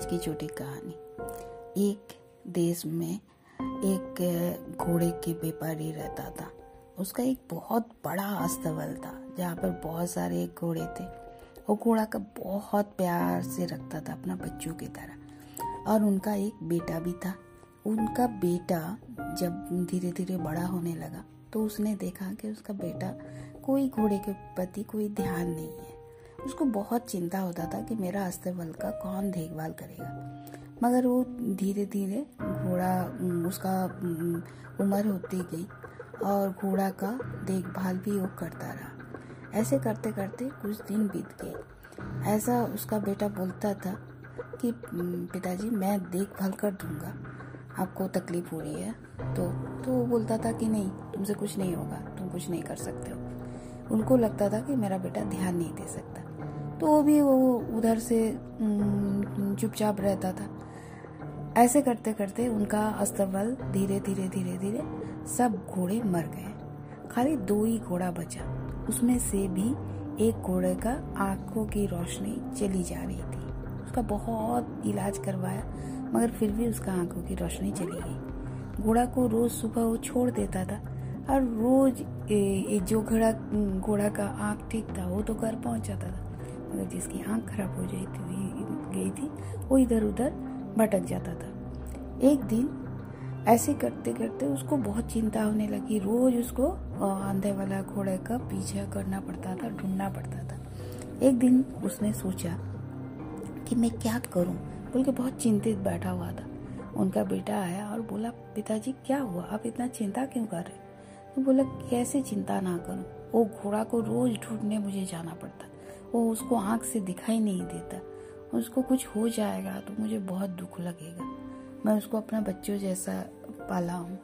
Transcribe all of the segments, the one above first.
आज की छोटी कहानी। एक देश में एक घोड़े के व्यापारी रहता था। उसका एक बहुत बड़ा अस्तबल था जहाँ पर बहुत सारे घोड़े थे। वो घोड़ा का बहुत प्यार से रखता था अपना बच्चों की तरह। और उनका एक बेटा भी था। उनका बेटा जब धीरे धीरे बड़ा होने लगा तो उसने देखा कि उसका बेटा कोई घोड़े के प्रति कोई ध्यान नहीं है। उसको बहुत चिंता होता था कि मेरा अस्तबल का कौन देखभाल करेगा। मगर वो धीरे धीरे घोड़ा उसका उम्र होती गई और घोड़ा का देखभाल भी वो करता रहा। ऐसे करते करते कुछ दिन बीत गए। ऐसा उसका बेटा बोलता था कि पिताजी मैं देखभाल कर दूंगा, आपको तकलीफ हो रही है तो वो बोलता था कि नहीं, तुमसे कुछ नहीं होगा, तुम कुछ नहीं कर सकते हो। उनको लगता था कि मेरा बेटा ध्यान नहीं दे सकता, तो वो भी वो उधर से चुपचाप रहता था। ऐसे करते करते उनका अस्तबल धीरे धीरे सब घोड़े मर गए। खाली दो ही घोड़ा बचा। उसमें से भी एक घोड़े का आंखों की रोशनी चली जा रही थी। उसका बहुत इलाज करवाया मगर फिर भी उसका आंखों की रोशनी चली गई। घोड़ा को रोज सुबह वो छोड़ देता था और रोज जो घोड़ा का आंख ठीक था वो तो घर पहुंच जाता था, मगर जिसकी आंख खराब हो गई थी वो इधर उधर भटक जाता था। एक दिन ऐसे करते करते उसको बहुत चिंता होने लगी। रोज उसको आंधे वाला घोड़े का पीछा करना पड़ता था, ढूंढना पड़ता था। एक दिन उसने सोचा कि मैं क्या करूं बोल के बहुत चिंतित बैठा हुआ था। उनका बेटा आया और बोला, पिताजी क्या हुआ, आप इतना चिंता क्यों कर रहे? तो बोला, कैसे चिंता ना करूं, वो घोड़ा को रोज ढूंढने मुझे जाना पड़ता, वो उसको आंख से दिखाई नहीं देता, उसको कुछ हो जाएगा तो मुझे बहुत दुख लगेगा, मैं उसको अपना बच्चों जैसा पाला हूँ।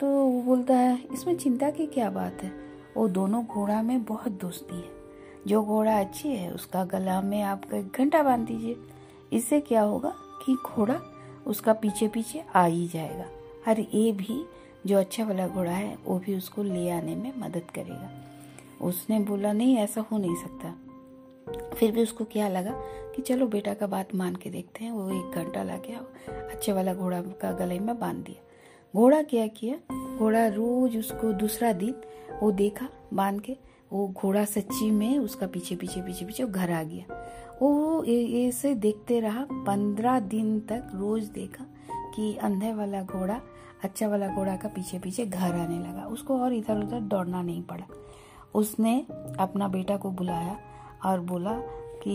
तो वो बोलता है, इसमें चिंता की क्या बात है, वो दोनों घोड़ा में बहुत दोस्ती है, जो घोड़ा अच्छी है उसका गला में आप एक घंटा बांध दीजिए, इससे क्या होगा कि घोड़ा उसका पीछे पीछे आ ही जाएगा। हर ये भी जो अच्छा वाला घोड़ा है वो भी उसको ले आने में मदद करेगा। उसने बोला, नहीं ऐसा हो नहीं सकता। फिर भी उसको क्या लगा कि चलो बेटा का बात मान के देखते हैं। वो एक घंटा ला के अच्छे वाला घोड़ा का गले में बांध दिया। घोड़ा क्या किया, घोड़ा रोज उसको दूसरा दिन वो देखा बांध के, वो घोड़ा सच्ची में उसका पीछे घर आ गया। वो ऐसे देखते रहा 15 दिन तक। रोज देखा कि अंधे वाला घोड़ा अच्छा वाला घोड़ा का पीछे घर आने लगा। उसको और इधर उधर दौड़ना नहीं पड़ा। उसने अपना बेटा को बुलाया और बोला कि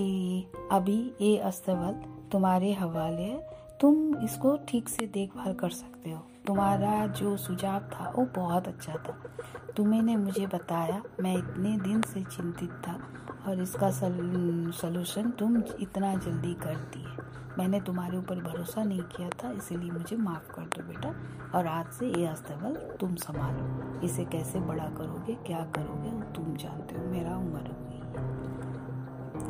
अभी ये अस्तबल तुम्हारे हवाले है, तुम इसको ठीक से देखभाल कर सकते हो, तुम्हारा जो सुझाव था वो बहुत अच्छा था, तुमने मुझे बताया, मैं इतने दिन से चिंतित था और इसका सलूशन तुम इतना जल्दी कर दिए, मैंने तुम्हारे ऊपर भरोसा नहीं किया था, इसीलिए मुझे माफ़ कर दो बेटा, और आज से ये अस्तबल तुम संभालो, इसे कैसे बड़ा करोगे क्या करोगे वो तुम जानते हो, मेरा उम्र हो गई।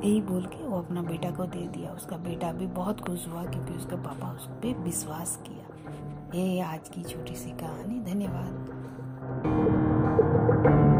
यही बोल के वो अपना बेटा को दे दिया। उसका बेटा भी बहुत खुश हुआ क्योंकि उसका पापा उस पर विश्वास किया। ये आज की छोटी सी कहानी। धन्यवाद।